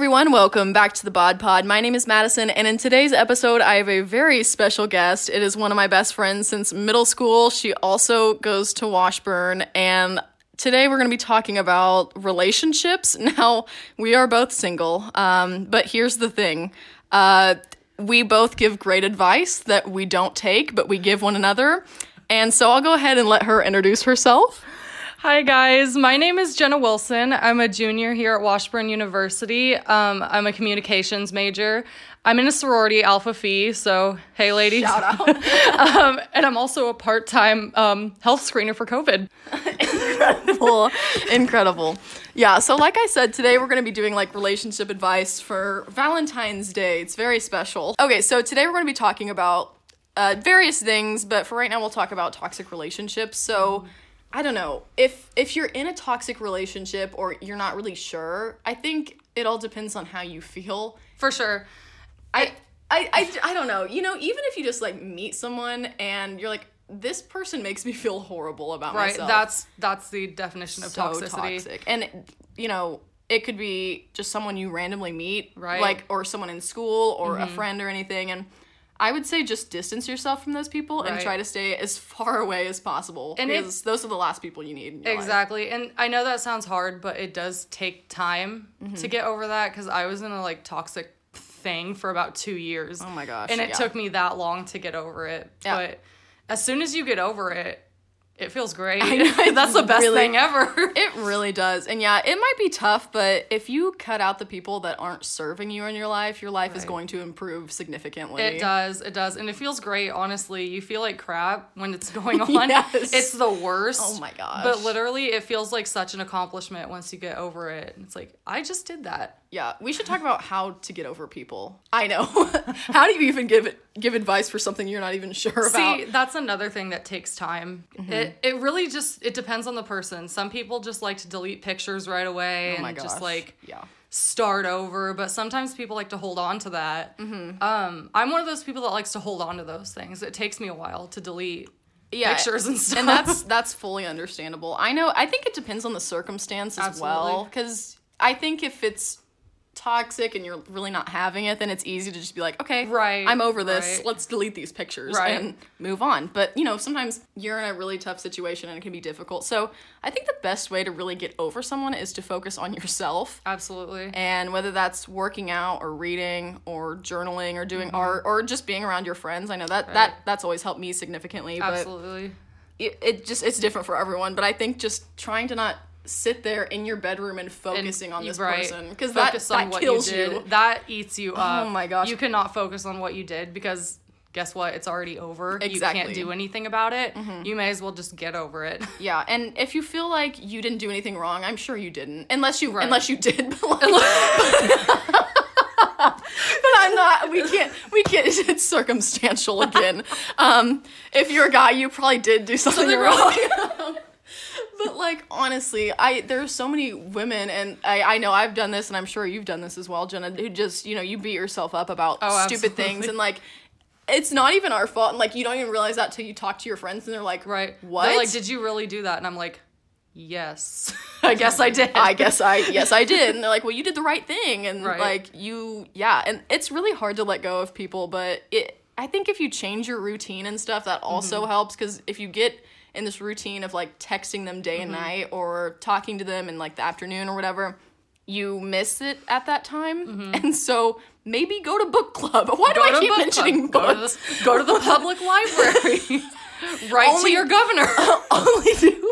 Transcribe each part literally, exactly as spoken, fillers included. everyone, welcome back to the Bod Pod. My name is Madison, and in today's episode, I have a very special guest. It is one of my best friends since middle school. She also goes to Washburn, and today we're going to be talking about relationships. Now, we are both single, um, but here's the thing. Uh, we both give great advice that we don't take, but we give one another, and so I'll go ahead and let her introduce herself. Hi, guys. My name is Jenna Wilson. I'm a junior here at Washburn University. Um, I'm a communications major. I'm in a sorority, Alpha Phi, so hey, ladies. Shout out. um, and I'm also a part-time um, health screener for COVID. Incredible. Incredible. Yeah, so like I said, today we're going to be doing like relationship advice for Valentine's Day. It's very special. Okay, so today we're going to be talking about uh, various things, but for right now we'll talk about toxic relationships. So I don't know, if if you're in a toxic relationship or you're not really sure, I think it all depends on how you feel. For sure. I I, I, I don't know. You know, even if you just, like, meet someone and you're like, this person makes me feel horrible about right, myself. Right, that's, that's the definition of so toxicity. Toxic. And, you know, it could be just someone you randomly meet, right? Like, or someone in school or mm-hmm. a friend or anything, and I would say just distance yourself from those people right. and try to stay as far away as possible, and because it, those are the last people you need in your exactly. life. And I know that sounds hard, but it does take time mm-hmm. to get over that, because I was in a like toxic thing for about two years. Oh my gosh. And it yeah. took me that long to get over it. Yeah. But as soon as you get over it, it feels great. I know, that's the best really, thing ever. It really does. And yeah, it might be tough, but if you cut out the people that aren't serving you in your life, your life right. is going to improve significantly. It does. It does. And it feels great, honestly. You feel like crap when it's going on. Yes. It's the worst. Oh my gosh. But literally, it feels like such an accomplishment once you get over it. It's like, I just did that. Yeah, we should talk about how to get over people. I know. How do you even give give advice for something you're not even sure about? See, that's another thing that takes time. Mm-hmm. It it really just, it depends on the person. Some people just like to delete pictures right away oh my and gosh. just like yeah. start over. But sometimes people like to hold on to that. Mm-hmm. Um, I'm one of those people that likes to hold on to those things. It takes me a while to delete yeah, pictures and stuff. And that's, that's fully understandable. I know. I think it depends on the circumstance as Absolutely. well. Because I think if it's toxic and you're really not having it, then it's easy to just be like, okay, right, I'm over this, right. let's delete these pictures right. and move on. But, you know, sometimes you're in a really tough situation and it can be difficult. So I think the best way to really get over someone is to focus on yourself. Absolutely. And whether that's working out or reading or journaling or doing mm-hmm. art or just being around your friends. I know that, right. that that's always helped me significantly. Absolutely. But it, it just, it's different for everyone. But I think just trying to not sit there in your bedroom and focusing and, on this right. person, because that, that kills you, you that eats you up. Oh my gosh, you cannot focus on what you did, because guess what, it's already over. Exactly. You can't do anything about it. Mm-hmm. You may as well just get over it. Yeah. And if you feel like you didn't do anything wrong, I'm sure you didn't, unless you right. unless you did. But like, but I'm not, we can't, we can't, it's circumstantial again. Um, if you're a guy, you probably did do something, something wrong. wrong. But, like, honestly, I there's so many women, and I, I know I've done this, and I'm sure you've done this as well, Jenna, who just, you know, you beat yourself up about oh, stupid absolutely. things, and, like, it's not even our fault, and, like, you don't even realize that till you talk to your friends, and they're like, right. what? They're like, did you really do that? And I'm like, yes. I guess I did. I guess I, yes, I did. And they're like, well, you did the right thing, and, right. like, you, yeah, and it's really hard to let go of people, but it I think if you change your routine and stuff, that also mm-hmm. helps, because if you get in this routine of, like, texting them day and mm-hmm. night or talking to them in, like, the afternoon or whatever, you miss it at that time. Mm-hmm. And so maybe go to book club. Why go do I keep mentioning club. books? Go to the, go to the public library. Write only, to your governor. Only do.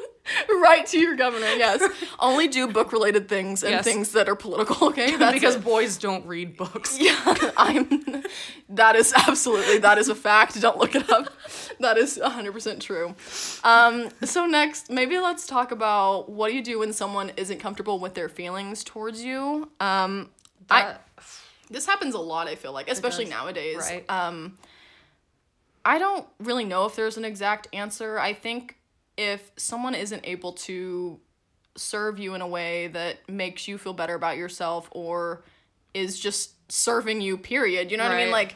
Write to your governor, yes. Only do book-related things and yes. things that are political, okay? That's because it. boys don't read books. Yeah, I'm... That is absolutely... That is a fact. Don't look it up. That is one hundred percent true. Um, so next, maybe let's talk about what do you do when someone isn't comfortable with their feelings towards you. Um, that, I, this happens a lot, I feel like, especially nowadays. Right. Um, I don't really know if there's an exact answer. I think if someone isn't able to serve you in a way that makes you feel better about yourself or is just serving you, period, you know what right. I mean? Like,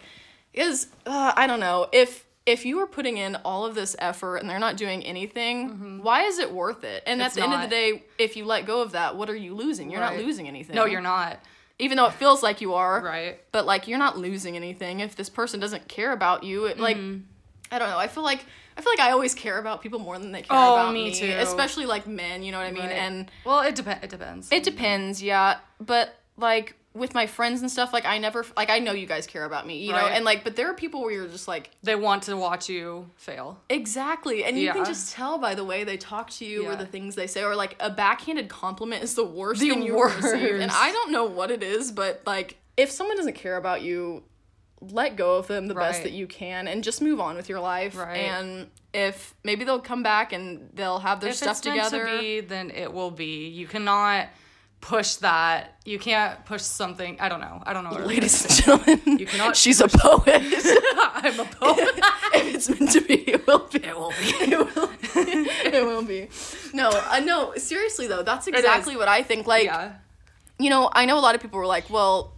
is, uh, I don't know, if if you are putting in all of this effort and they're not doing anything, mm-hmm. why is it worth it? And it's at the not. end of the day, if you let go of that, what are you losing? You're right. not losing anything. No, you're not. even though it feels like you are. Right. But, like, you're not losing anything if this person doesn't care about you. It, like, mm-hmm. I don't know. I feel like I feel like I always care about people more than they care oh, about me. Oh, me too. Especially, like, men, you know what I mean? Right. And well, it, dep- it depends. It depends, yeah. But, like, with my friends and stuff, like, I never, like, I know you guys care about me, you right. know? And, like, but there are people where you're just, like... They want to watch you fail. Exactly. And you yeah. can just tell by the way they talk to you yeah. or the things they say. Or, like, a backhanded compliment is the worst the thing you ever receive. And I don't know what it is, but, like, if someone doesn't care about you... let go of them the right. best that you can and just move on with your life. Right. And if maybe they'll come back and they'll have their if stuff it's together. Meant to be, then it will be. You cannot push that. You can't push something. I don't know. I don't know. Ladies and gentlemen, you cannot she's a poet. I'm a poet. If it's meant to be, it will be. It will be. It will be. It will be. No, uh, no, seriously though, that's exactly what I think. Like, yeah. you know, I know a lot of people were like, well,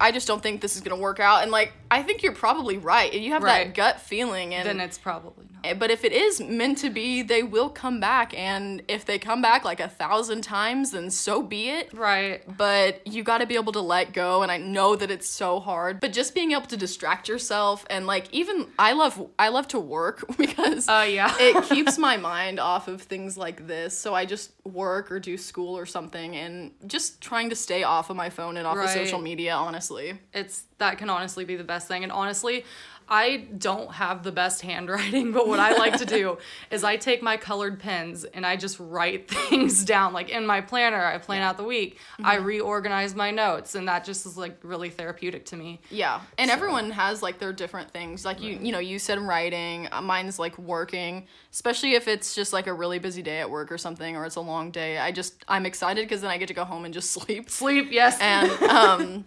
I just don't think this is going to work out. And, like, I think you're probably right. You have right. that gut feeling. And then it's probably not. But if it is meant to be, they will come back. And if they come back, like, a thousand times, then so be it. Right. But you got to be able to let go. And I know that it's so hard. But just being able to distract yourself. And, like, even I love I love to work because uh, yeah. it keeps my mind off of things like this. So I just work or do school or something. And just trying to stay off of my phone and off right. of social media, honestly. It's that can honestly be the best thing. And honestly, I don't have the best handwriting, but what I like to do is I take my colored pens and I just write things down. Like in my planner, I plan yeah. out the week. Mm-hmm. I reorganize my notes, and that just is like really therapeutic to me. Yeah. And so. Everyone has like their different things. Like you, right. you know, you said writing. Mine's like working, especially if it's just like a really busy day at work or something, or it's a long day. I just, I'm excited because then I get to go home and just sleep. Sleep, yes. And, um...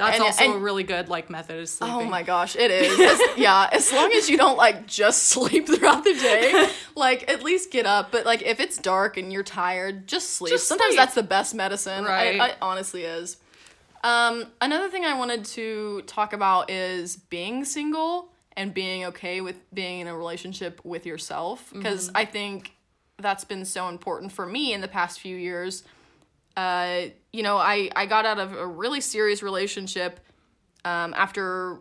That's and, also and, a really good, like, method of sleeping. Oh, my gosh, it is. As, yeah, as long as you don't, like, just sleep throughout the day, like, at least get up. But, like, if it's dark and you're tired, just sleep. Just Sometimes sleep. That's the best medicine. Right. It honestly is. Um, another thing I wanted to talk about is being single and being okay with being in a relationship with yourself. Because mm-hmm. I think that's been so important for me in the past few years. Uh, you know, I, I got out of a really serious relationship um, after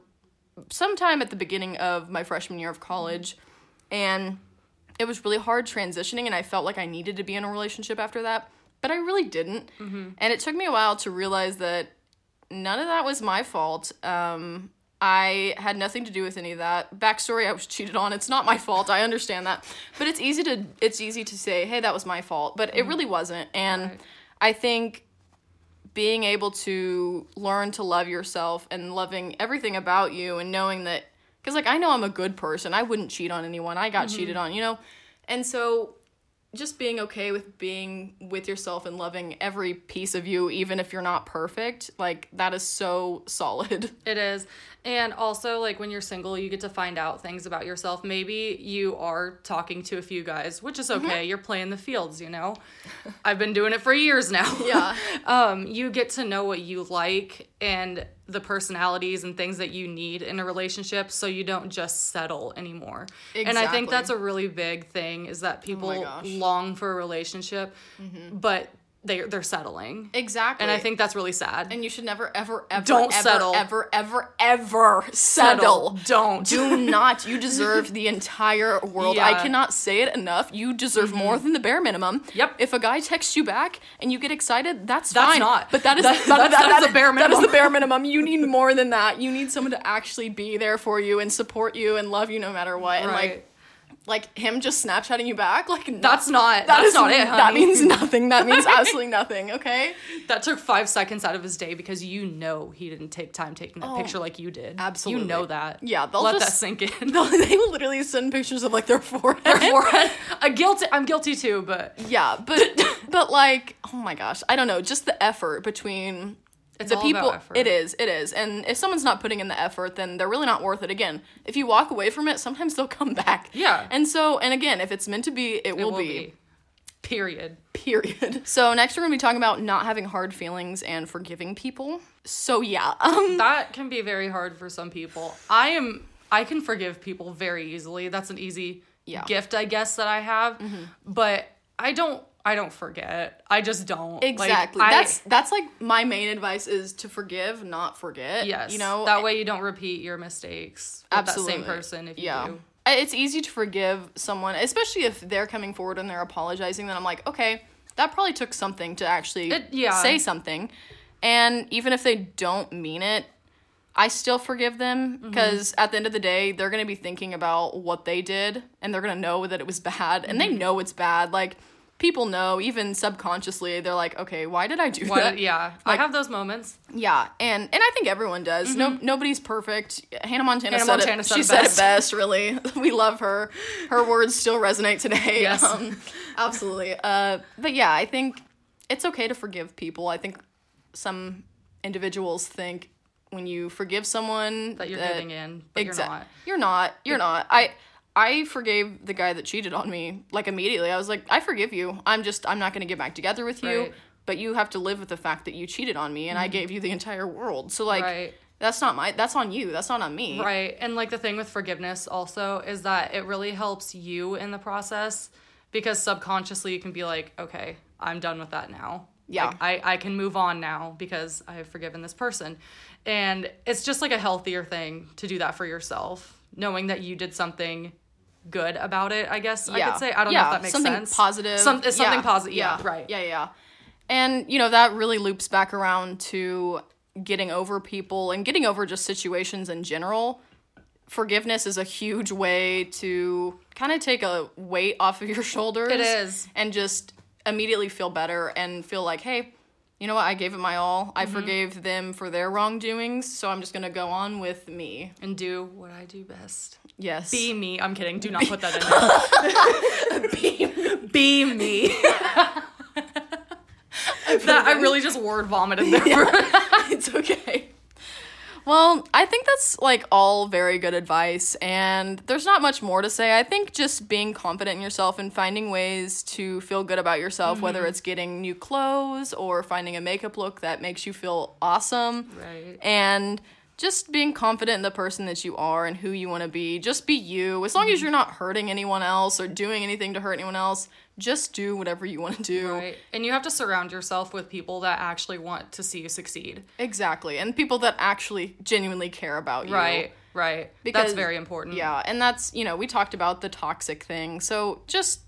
sometime at the beginning of my freshman year of college, and it was really hard transitioning, and I felt like I needed to be in a relationship after that, but I really didn't, mm-hmm. and it took me a while to realize that none of that was my fault. Um, I had nothing to do with any of that. Backstory, I was cheated on. It's not my fault. I understand that, but it's easy to it's easy to say, hey, that was my fault, but mm-hmm. it really wasn't, and... Right. I think being able to learn to love yourself and loving everything about you and knowing that, because, like, I know I'm a good person. I wouldn't cheat on anyone. I got mm-hmm. cheated on, you know? And so just being okay with being with yourself and loving every piece of you, even if you're not perfect, like, that is so solid. It is. And also, like, when you're single, you get to find out things about yourself. Maybe you are talking to a few guys, which is okay. Mm-hmm. You're playing the fields, you know? I've been doing it for years now. Yeah. um, you get to know what you like and the personalities and things that you need in a relationship so you don't just settle anymore. Exactly. And I think that's a really big thing is that people oh long for a relationship, mm-hmm. but... They they're settling. Exactly. And I think that's really sad. And you should never, ever, ever, Don't ever, settle. ever, ever, ever settle. settle. Don't. Do not. You deserve the entire world. Yeah. I cannot say it enough. You deserve mm-hmm. more than the bare minimum. Yep. If a guy texts you back and you get excited, that's, that's fine. That's not. But that is, that, that, that, that, that is the bare minimum. That is the bare minimum. You need more than that. You need someone to actually be there for you and support you and love you no matter what. Right. And like, Like, him just Snapchatting you back? Like, no, that's not, that that's is, not it, honey. That means nothing. That means absolutely nothing, okay? That took five seconds out of his day because you know he didn't take time taking that oh, picture like you did. Absolutely. You know that. Yeah, they'll Let just, that sink in. They will literally send pictures of, like, their forehead. Their forehead. I'm guilty, I'm guilty too, but. Yeah, but, but, like, oh my gosh. I don't know. Just the effort between. It's the all people, about effort. It is, it is. And if someone's not putting in the effort, then they're really not worth it. Again, if you walk away from it, sometimes they'll come back. Yeah. And so, and again, if it's meant to be, it, it will, will be. be. Period. Period. So next we're going to be talking about not having hard feelings and forgiving people. So yeah. Um, that can be very hard for some people. I am, I can forgive people very easily. That's an easy yeah. gift, I guess, that I have. Mm-hmm. But I don't. I don't forget. I just don't. Exactly. Like, that's I, that's like my main advice is to forgive, not forget. Yes. You know, that way you don't repeat your mistakes with absolutely. That same person if you yeah. do. It's easy to forgive someone, especially if they're coming forward and they're apologizing. Then I'm like, okay, that probably took something to actually it, yeah. say something. And even if they don't mean it, I still forgive them because mm-hmm. at the end of the day, they're going to be thinking about what they did and they're going to know that it was bad and mm-hmm. they know it's bad. Like, people know, even subconsciously, they're like, okay, why did I do what, that? Yeah, like, I have those moments. Yeah, and, and I think everyone does. Mm-hmm. No, nobody's perfect. Hannah Montana Hannah said Montana it. Said she said it best, really. We love her. Her words still resonate today. Yes. Um, absolutely. Uh, but yeah, I think it's okay to forgive people. I think some individuals think, when you forgive someone that you're that, giving in, but exa- you're not. You're not. You're not. I I forgave the guy that cheated on me, like, immediately. I was like, I forgive you. I'm just, I'm not going to get back together with you, right. but you have to live with the fact that you cheated on me and mm-hmm. I gave you the entire world. So, like, right. that's not my, that's on you. That's not on me. Right. And, like, the thing with forgiveness also is that it really helps you in the process because subconsciously you can be like, okay, I'm done with that now. Yeah. Like, I, I can move on now because I have forgiven this person. And it's just like a healthier thing to do that for yourself, knowing that you did something good about it, I guess yeah. I could say. I don't yeah. know if that makes something sense. Positive. Some, something yeah. positive. Yeah. yeah. Right. Yeah. Yeah. And, you know, that really loops back around to getting over people and getting over just situations in general. Forgiveness is a huge way to kind of take a weight off of your shoulders. It is. And just immediately feel better and feel like, hey, you know what? I gave it my all. I mm-hmm. forgave them for their wrongdoings, so I'm just going to go on with me. And do what I do best. Yes. Be me. I'm kidding. Do not put that in there. Be me. Be me. that, I really just word vomited there. Yeah. It's okay. Well, I think that's, like, all very good advice, and there's not much more to say. I think just being confident in yourself and finding ways to feel good about yourself, mm-hmm. whether it's getting new clothes or finding a makeup look that makes you feel awesome. Right. And just being confident in the person that you are and who you want to be. Just be you. As long mm-hmm. as you're not hurting anyone else or doing anything to hurt anyone else, just do whatever you want to do. Right. And you have to surround yourself with people that actually want to see you succeed. Exactly. And people that actually genuinely care about you. Right, right. Because, that's very important. Yeah. And that's, you know, we talked about the toxic thing. So just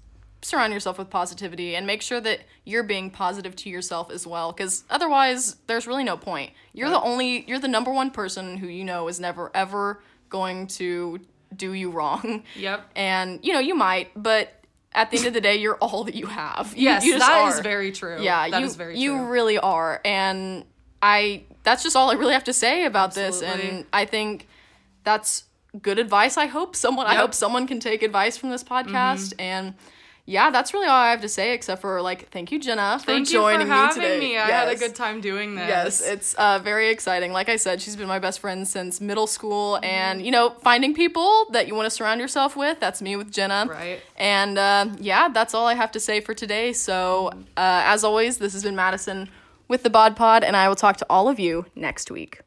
surround yourself with positivity and make sure that you're being positive to yourself as well. Because otherwise, there's really no point. You're right. the only, you're the number one person who you know is never, ever going to do you wrong. Yep. And, you know, you might, but at the end of the day, you're all that you have. You, yes, you just that are. Is very true. Yeah, that you, is very true. You really are. And I, that's just all I really have to say about Absolutely. This. And I think that's good advice. I hope someone, yep. I hope someone can take advice from this podcast. Mm-hmm. And yeah, that's really all I have to say, except for, like, thank you, Jenna, for thank joining you for me today. Me. I yes. had a good time doing this. Yes, it's uh, very exciting. Like I said, she's been my best friend since middle school. Mm-hmm. And, you know, finding people that you want to surround yourself with, that's me with Jenna. Right. And, uh, yeah, that's all I have to say for today. So, uh, as always, this has been Madison with the Bod Pod, and I will talk to all of you next week.